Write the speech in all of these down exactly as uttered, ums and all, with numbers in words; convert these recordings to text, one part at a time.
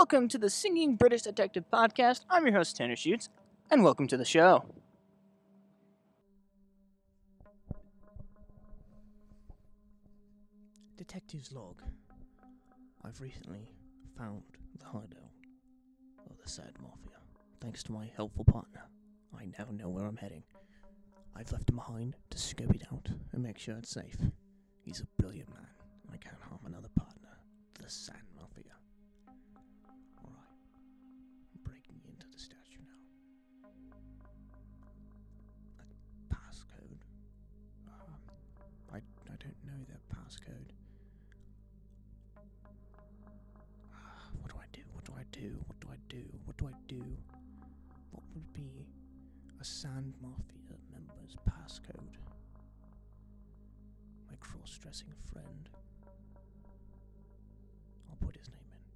Welcome to the Singing British Detective Podcast. I'm your host, Tanner Schutz, and welcome to the show. Detective's log. I've recently found the hideout of the Sand Mafia. Thanks to my helpful partner, I now know where I'm heading. I've left him behind to scope it out and make sure it's safe. He's a brilliant man. I can't harm another partner, the Sand Mafia. Alright, I'm breaking into the statue now. That passcode? Um, I, I don't know that passcode. Uh, what do I do? What do I do? What do I do? What do I do? What would be a Sand Mafia member's passcode? My cross-dressing friend. I'll put his name in.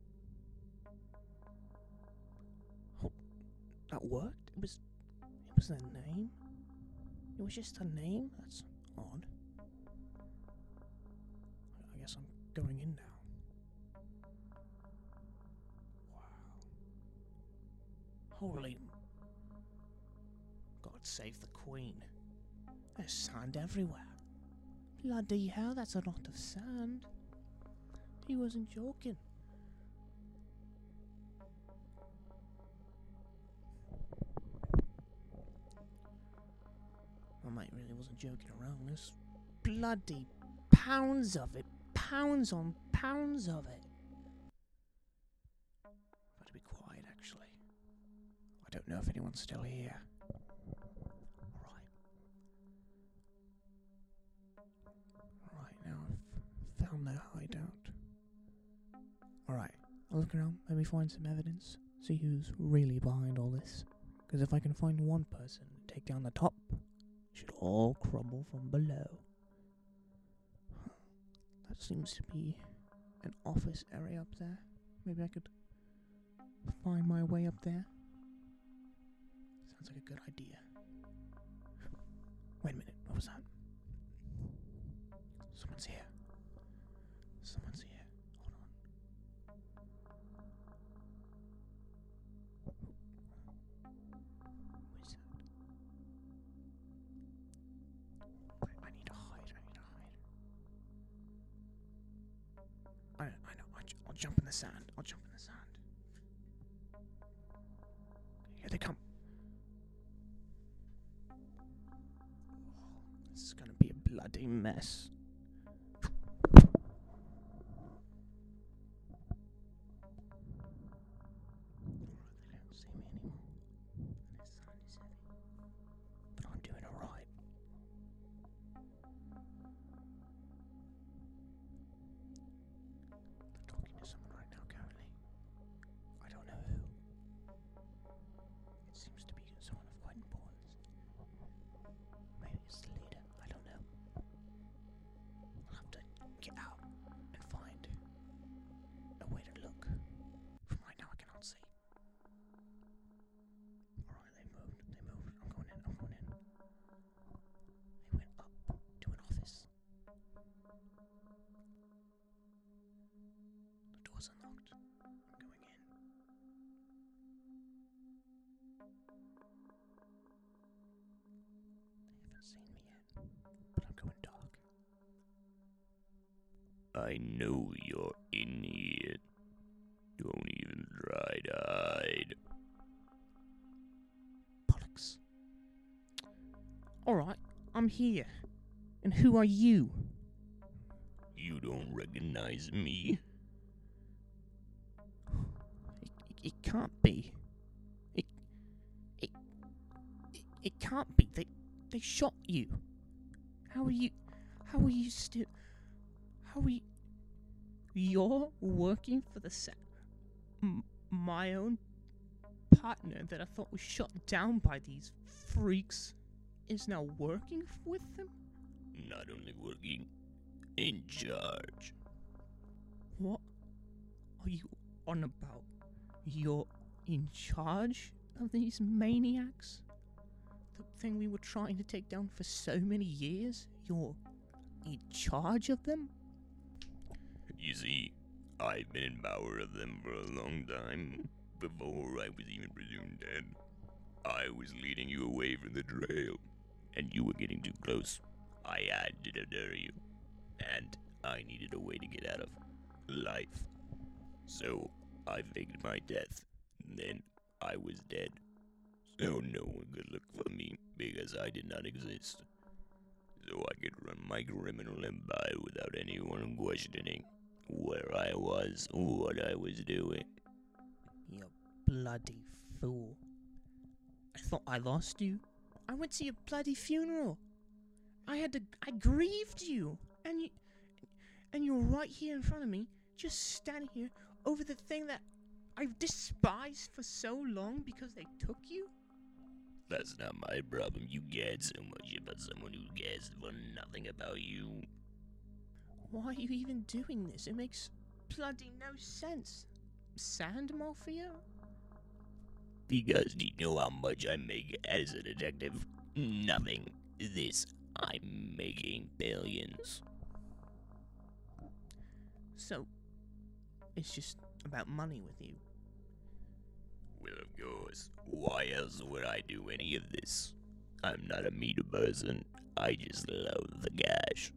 Oh, that worked? It was... It was a name? It was just a name? That's odd. I guess I'm going in now. Wow. Holy... God save the Queen. There's sand everywhere. Bloody hell, that's a lot of sand. He wasn't joking. My mate really wasn't joking around. There's bloody pounds of it. Pounds on pounds of it. I've got to be quiet, actually. I don't know if anyone's still here. Alright. Right, now I've found their hideout. Alright, I'll look around, let me find some evidence, see who's really behind all this. Because if I can find one person and take down the top, it should all crumble from below. That seems to be an office area up there. Maybe I could find my way up there. Sounds like a good idea. Wait a minute, what was that? Someone's here. Someone's here. I, I know, I'll, j- I'll jump in the sand. I'll jump in the sand. Here they come. This is gonna be a bloody mess. Unlocked. I'm going in. They haven't seen me yet, but I'm going dark. I know you're in here. Don't even try to hide. Bollocks. Alright, I'm here. And who are you? You don't recognize me? It can't be. It, it, it, it can't be. They, they shot you. How are you, how are you still, how are you, you're working for the set, M- my own partner that I thought was shot down by these freaks is now working with them? Not only working, in charge. What are you on about? You're in charge of these maniacs? The thing we were trying to take down for so many years? You're in charge of them? You see, I'd been in power of them for a long time, before I was even presumed dead. I was leading you away from the trail, and you were getting too close. I had to deter you, and I needed a way to get out of life. So I faked my death, and then I was dead. So no one could look for me, because I did not exist. So I could run my criminal empire without anyone questioning where I was or what I was doing. You bloody fool. I thought I lost you. I went to your bloody funeral. I had to, I grieved you. And you, and you're right here in front of me, just standing here over the thing that I've despised for so long because they took you? That's not my problem. You cared so much about someone who cares for nothing about you. Why are you even doing this? It makes bloody no sense. Sand Mafia? Because do you know how much I make as a detective? Nothing. This, I'm making billions. So, it's just about money with you. Well, of course. Why else would I do any of this? I'm not a meaty person. I just love the cash.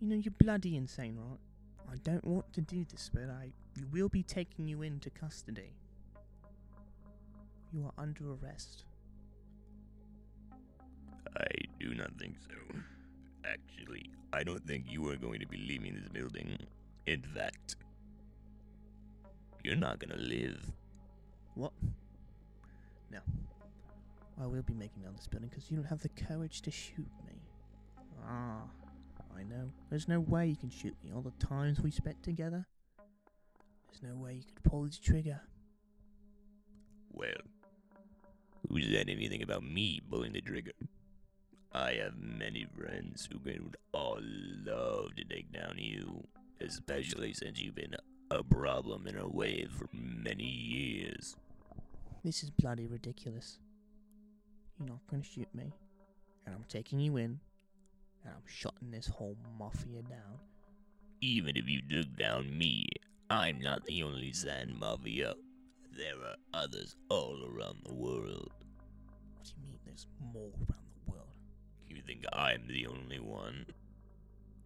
You know, you're bloody insane, right? I don't want to do this, but I will be taking you into custody. You are under arrest. I do not think so. Actually, I don't think you are going to be leaving this building. In fact, you're not gonna live. What? No. I will be making it on this building because you don't have the courage to shoot me. Ah, I know. There's no way you can shoot me. All the times we spent together, there's no way you could pull the trigger. Well, who said anything about me pulling the trigger? I have many friends who would all love to take down you. Especially since you've been a problem in a way for many years. This is bloody ridiculous. You're not gonna shoot me, and I'm taking you in, and I'm shutting this whole mafia down. Even if you took down me, I'm not the only Sand Mafia. There are others all around the world. What do you mean there's more around the world? You think I'm the only one?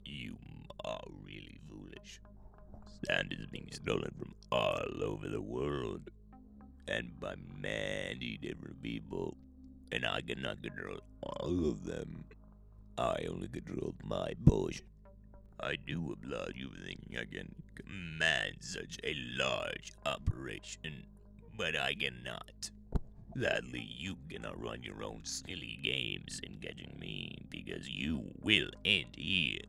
You are really foolish. Sand is being stolen from all over the world, and by many different people, and I cannot control all of them. I only control my portion. I do applaud you thinking I can command such a large operation, but I cannot. Sadly, you cannot run your own silly games in catching me, because you will end here.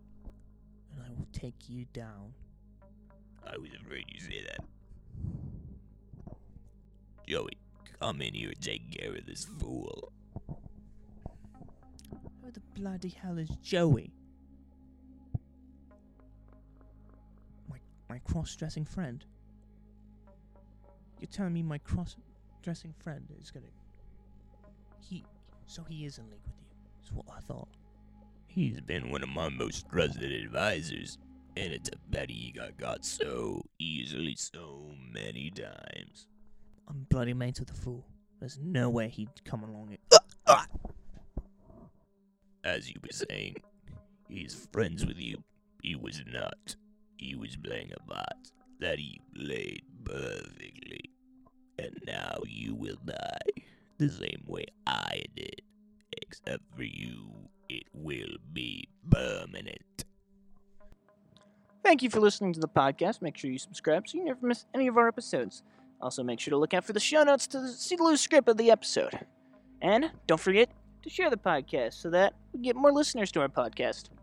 And I will take you down. I was afraid you'd say that. Joey, come in here and take care of this fool. Who the bloody hell is Joey? My my cross-dressing friend? You're telling me my cross-dressing friend is gonna... He... So he is in league with you. That's what I thought. He's been one of my most trusted advisors, and it's a bet he got caught so easily so many times. I'm bloody mates with the fool. There's no way he'd come along it. As you were saying, he's friends with you. He was not. He was playing a part that he played perfectly. And now you will die the same way I did, except for you. It will be permanent. Thank you for listening to the podcast. Make sure you subscribe so you never miss any of our episodes. Also, make sure to look out for the show notes to see the loose script of the episode. And don't forget to share the podcast so that we get more listeners to our podcast.